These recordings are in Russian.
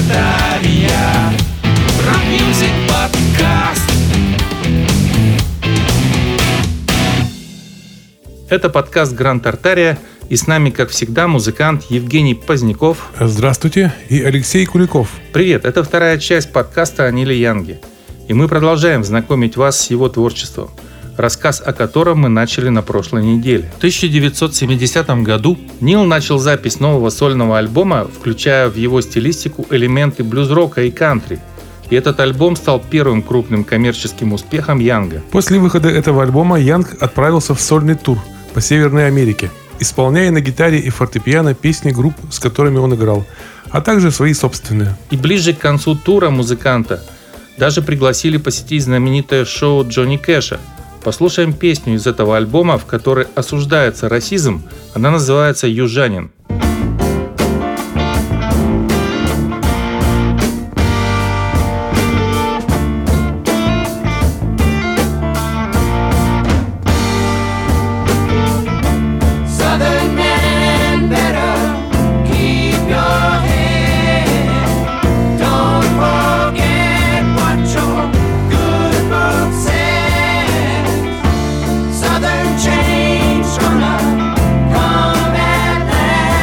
Артария, рок-мьюзик подкаст. Это подкаст Гранд Артария, и с нами, как всегда, музыкант Евгений Поздняков. Здравствуйте, и Алексей Куликов. Привет, это вторая часть подкаста о Ниле Янге, и мы продолжаем знакомить вас с его творчеством, рассказ о котором мы начали на прошлой неделе. В 1970 году Нил начал запись нового сольного альбома, включая в его стилистику элементы блюз-рока и кантри. И этот альбом стал первым крупным коммерческим успехом Янга. После выхода этого альбома Янг отправился в сольный тур по Северной Америке, исполняя на гитаре и фортепиано песни групп, с которыми он играл, а также свои собственные. И ближе к концу тура музыканта даже пригласили посетить знаменитое шоу Джонни Кэша. Послушаем песню из этого альбома, в которой осуждается расизм. Она называется «Южанин». Change gonna come at last.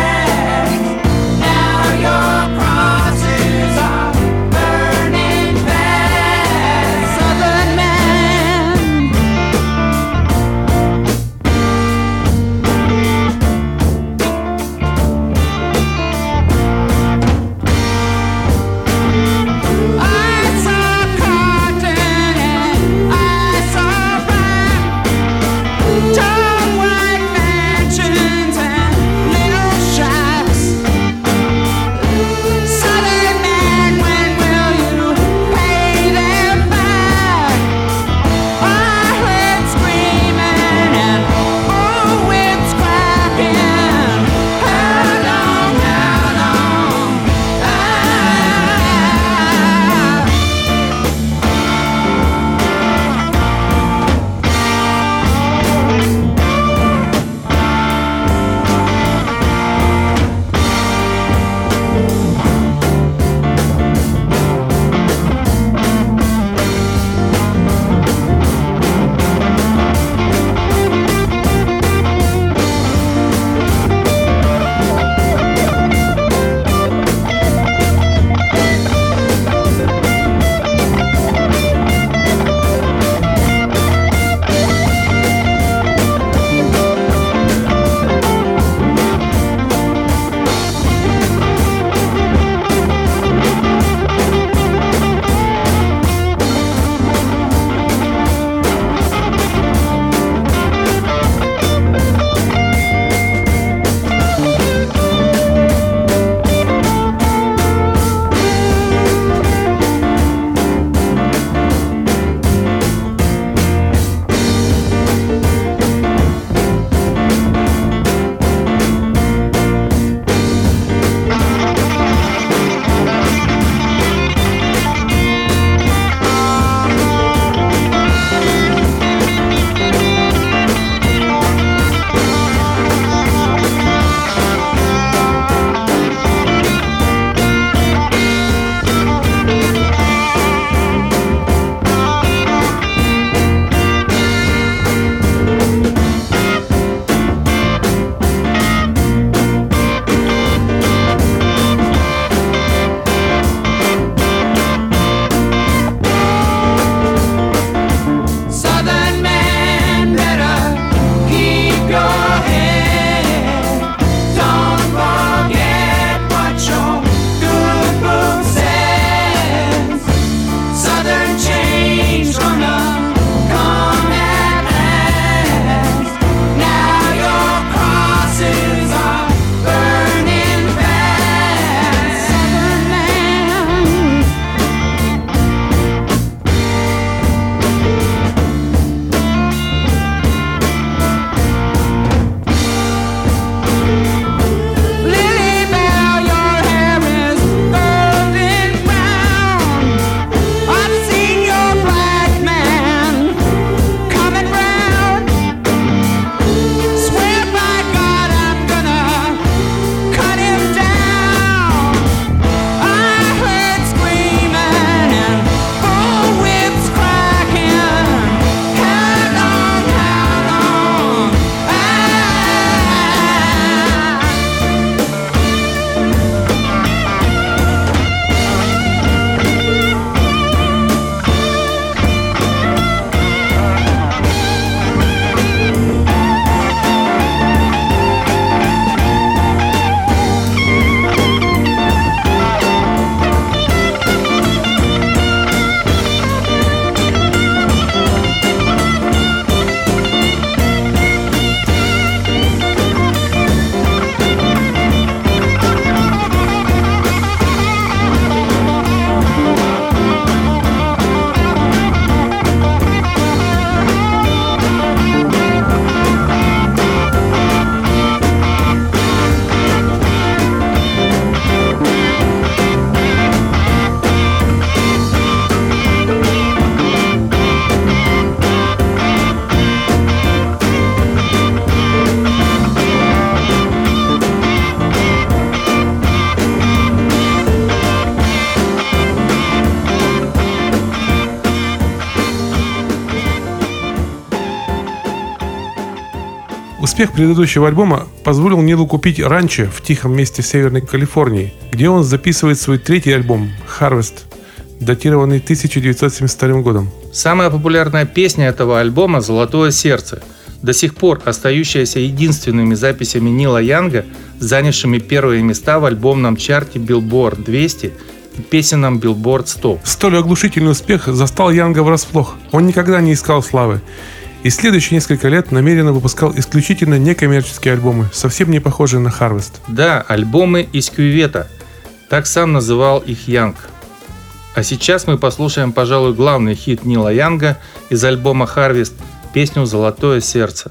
Успех предыдущего альбома позволил Нилу купить ранчо в тихом месте Северной Калифорнии, где он записывает свой третий альбом «Harvest», датированный 1972 годом. Самая популярная песня этого альбома «Золотое сердце», до сих пор остающаяся единственными записями Нила Янга, занявшими первые места в альбомном чарте Билборд 200 и песенном Билборд 100. Столь оглушительный успех застал Янга врасплох. Он никогда не искал славы. И следующие несколько лет намеренно выпускал исключительно некоммерческие альбомы, совсем не похожие на Harvest. Да, альбомы из кювета. Так сам называл их Янг. А сейчас мы послушаем, пожалуй, главный хит Нила Янга из альбома Harvest, песню «Золотое сердце».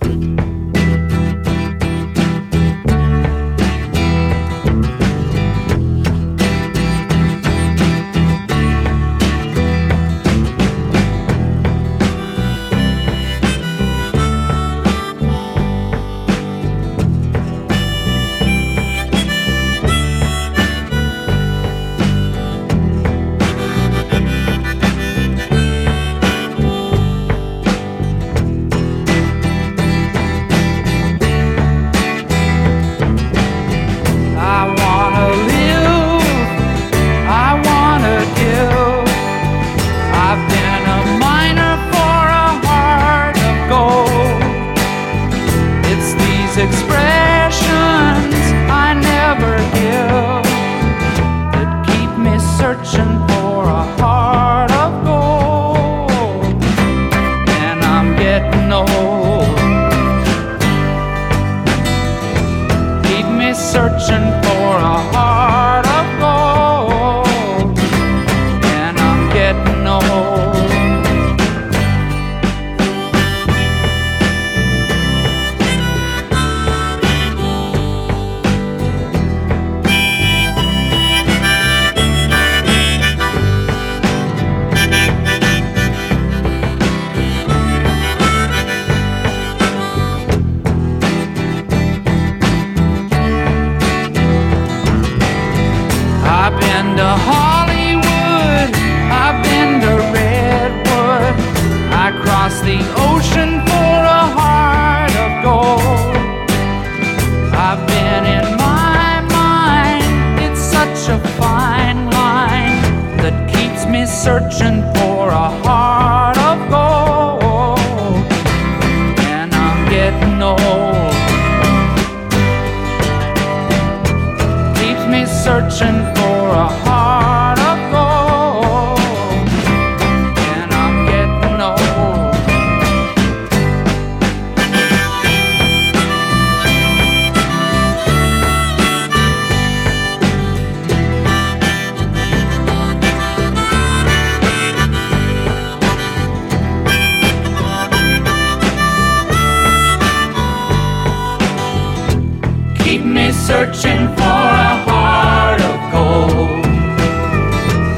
Searching for a heart of gold.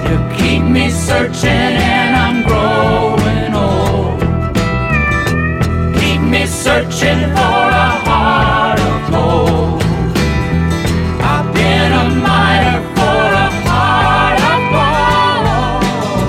You keep me searching and I'm growing old. Keep me searching for a heart of gold. I've been a miner for a heart of gold.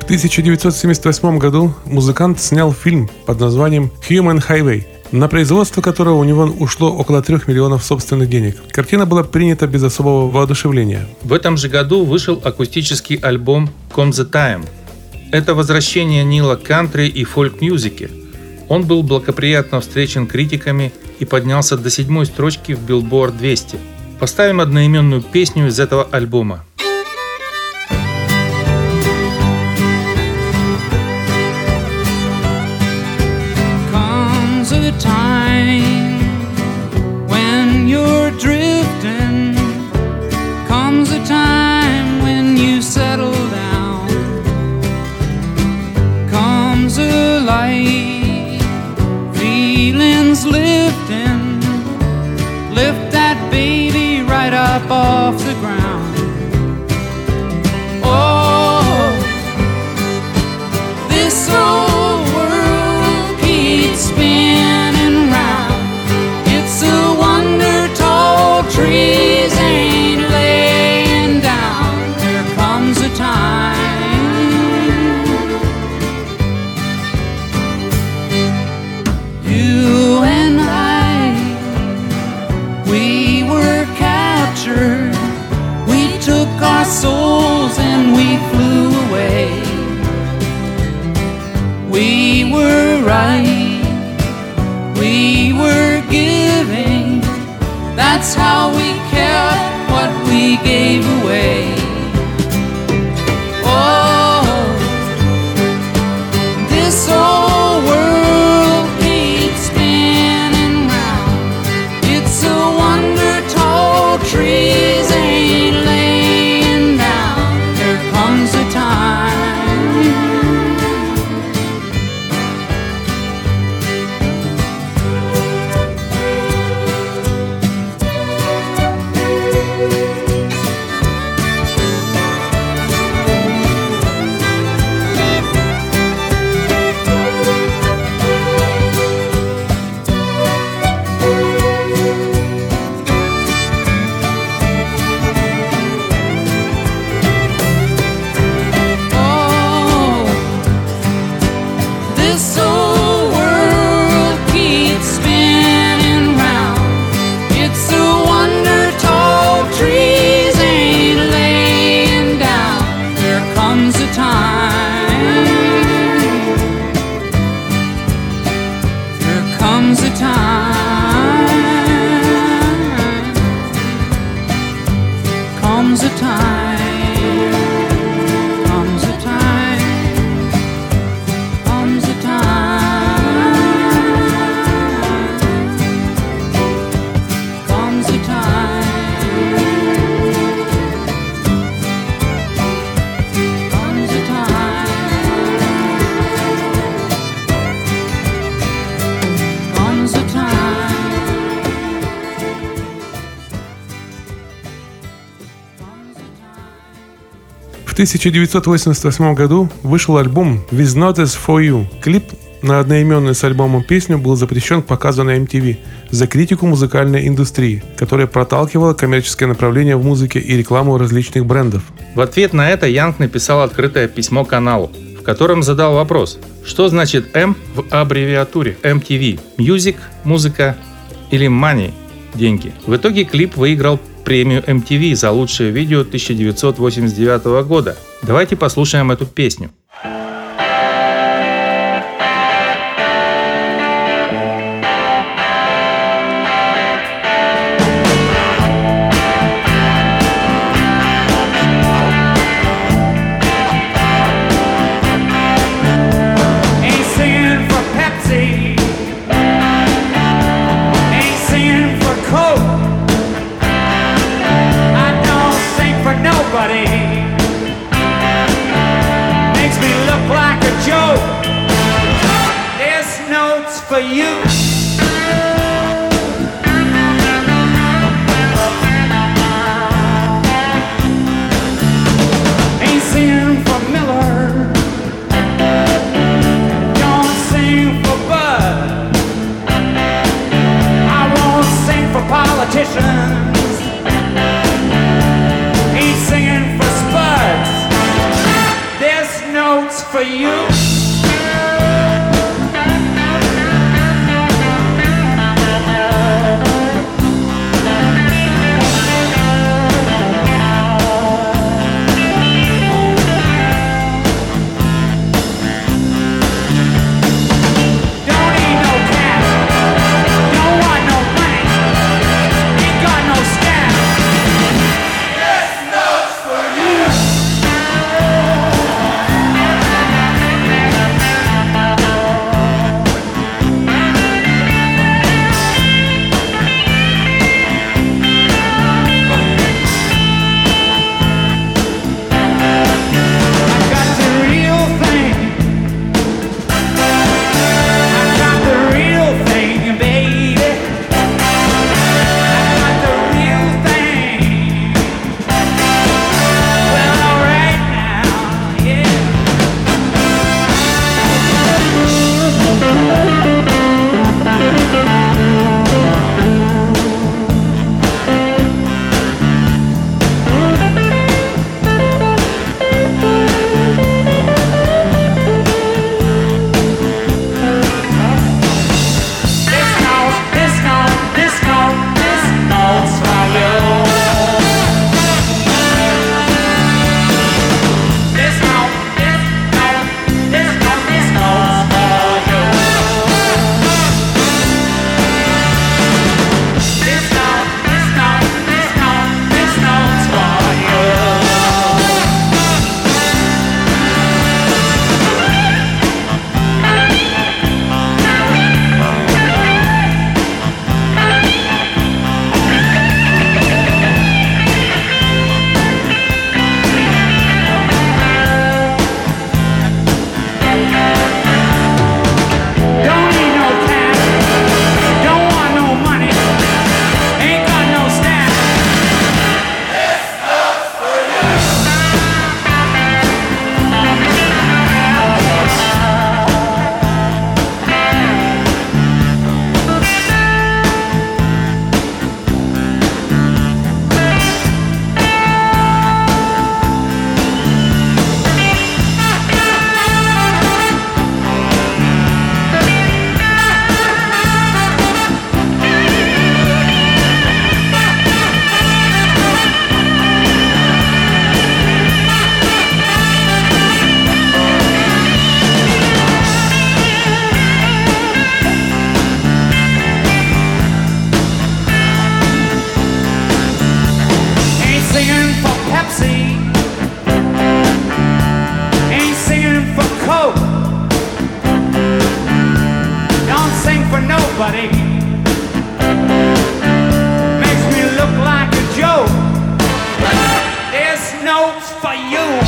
В 1978 году музыкант снял фильм под названием «Human Highway», на производство которого у него ушло около 3 миллионов собственных денег. Картина была принята без особого воодушевления. В этом же году вышел акустический альбом «Comes a Time». Это возвращение Нила к кантри и фольк-мюзике. Он был благоприятно встречен критиками и поднялся до 7-й строчки в Билборд 200. Поставим одноименную песню из этого альбома. Off the ground. Oh, this whole world keeps spinning round. It's a wonder tall trees ain't laying down. There comes a time That's how we kept what we gave away. Oh, this old world keeps spinning round. It's a wonder tall trees ain't laying down. There comes a В 1988 году вышел альбом This Note's for You. Клип на одноименную с альбомом песню был запрещен к показу на MTV за критику музыкальной индустрии, которая проталкивала коммерческое направление в музыке и рекламу различных брендов. В ответ на это Янг написал открытое письмо каналу, в котором задал вопрос: что значит M в аббревиатуре MTV? Music, музыка, или money, деньги? В итоге клип выиграл премию MTV за лучшее видео 1989 года. Давайте послушаем эту песню. nobody. Makes me look like a joke. This note's for you.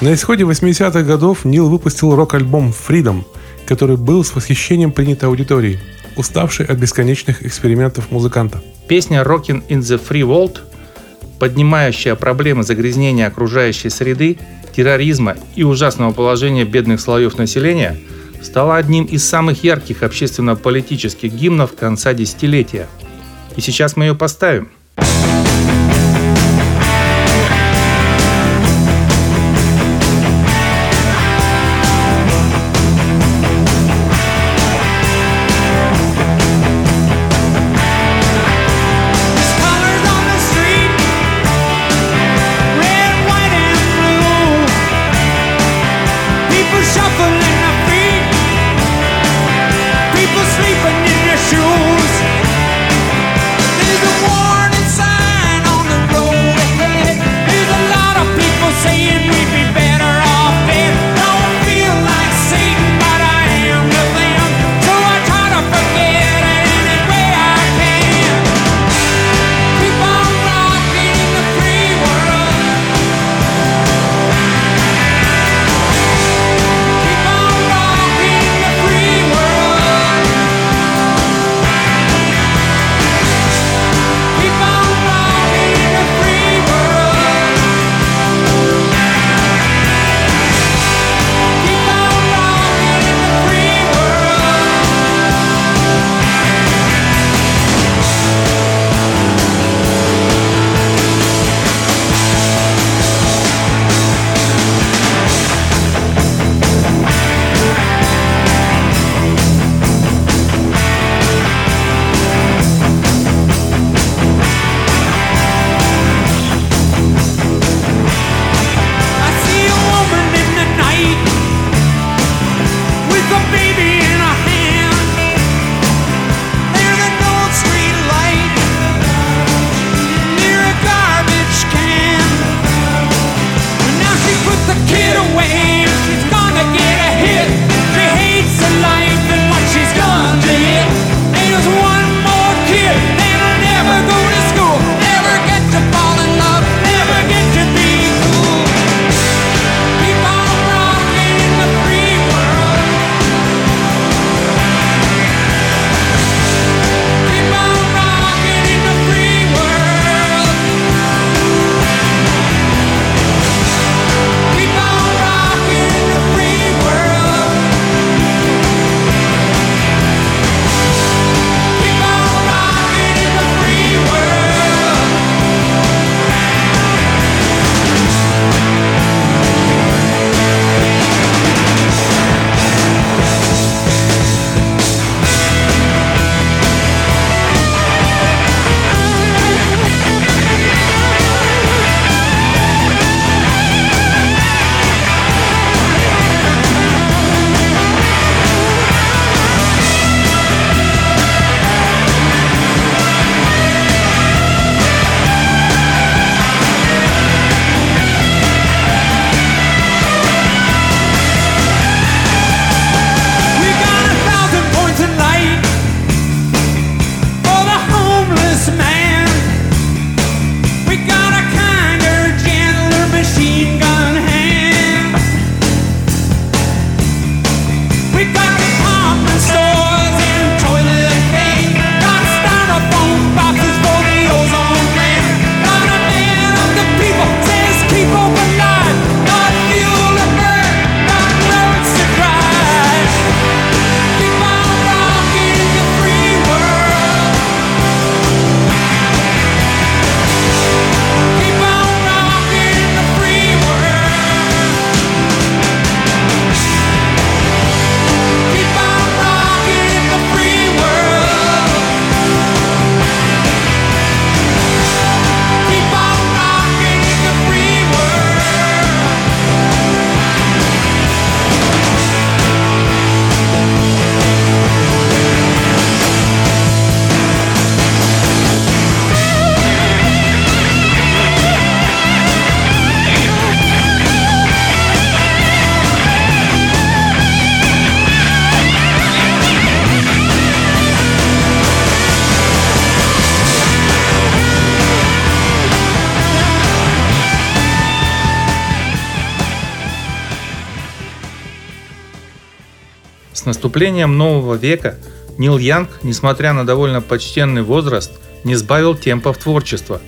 На исходе 80-х годов Нил выпустил рок-альбом «Freedom», который был с восхищением принят аудиторией, уставшей от бесконечных экспериментов музыканта. Песня «Rockin' in the Free World», поднимающая проблемы загрязнения окружающей среды, терроризма и ужасного положения бедных слоев населения, стала одним из самых ярких общественно-политических гимнов конца десятилетия. И сейчас мы ее поставим. People sleeping in their shoes. There's a warning. С наступлением нового века Нил Янг, несмотря на довольно почтенный возраст, не сбавил темпов творчества.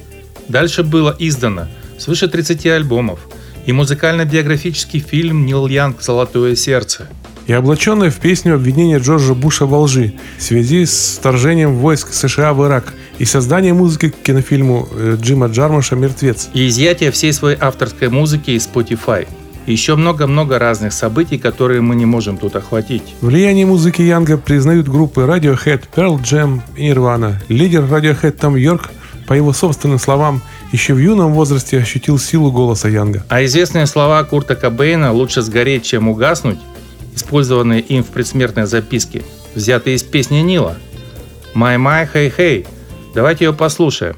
Дальше было издано свыше 30 альбомов и музыкально-биографический фильм «Нил Янг. Золотое сердце». И облаченное в песню обвинение Джорджа Буша во лжи в связи с вторжением войск США в Ирак и создание музыки к кинофильму Джима Джармаша «Мертвец». И изъятие всей своей авторской музыки из Spotify. И еще много-много разных событий, которые мы не можем тут охватить. Влияние музыки Янга признают группы Radiohead, Pearl Jam и Nirvana. Лидер Radiohead Том Йорк, по его собственным словам, еще в юном возрасте ощутил силу голоса Янга. А известные слова Курта Кобейна «лучше сгореть, чем угаснуть», использованные им в предсмертной записке, взяты из песни Нила. «My, hey, hey». Давайте ее послушаем.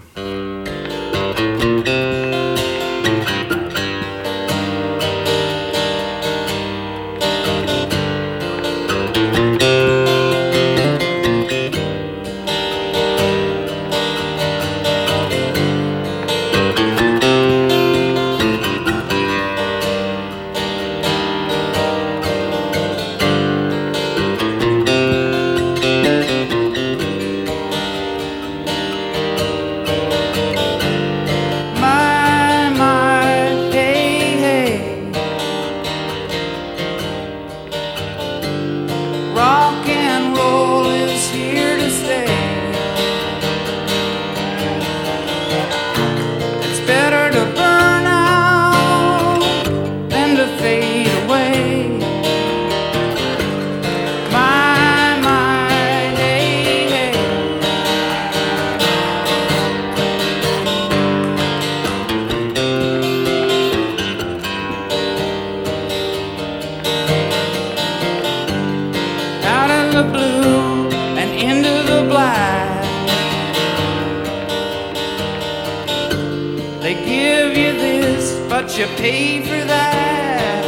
You pay for that,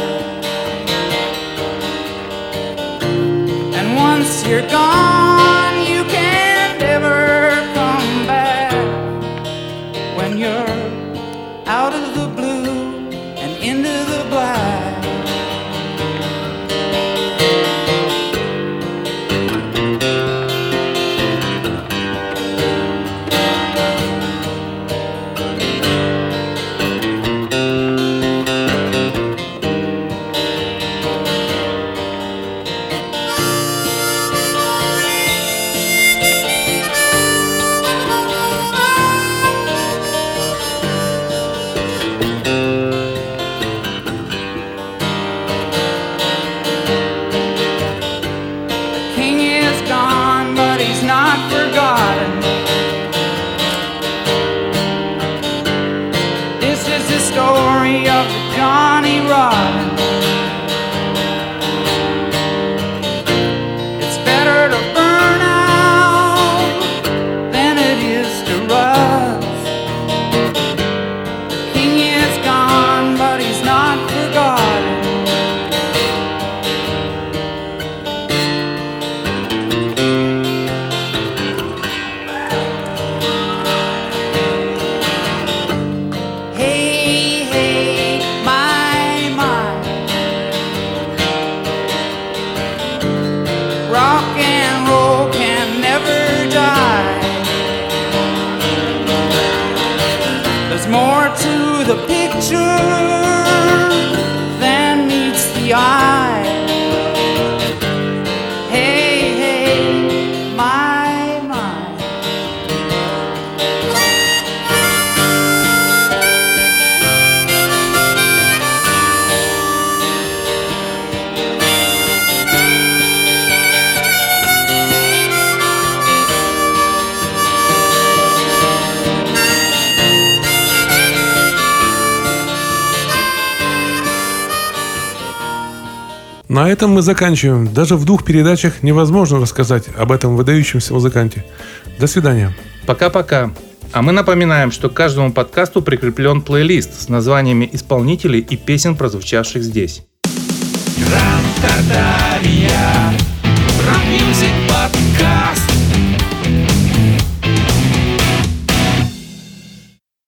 and once you're gone, you can never come back. When you're out of the blue and into the black, на этом мы заканчиваем. Даже в 2 передачах невозможно рассказать об этом выдающемся музыканте. До свидания. Пока-пока. А мы напоминаем, что к каждому подкасту прикреплен плейлист с названиями исполнителей и песен, прозвучавших здесь. Гранд Артария. Рок-мьюзик подкаст.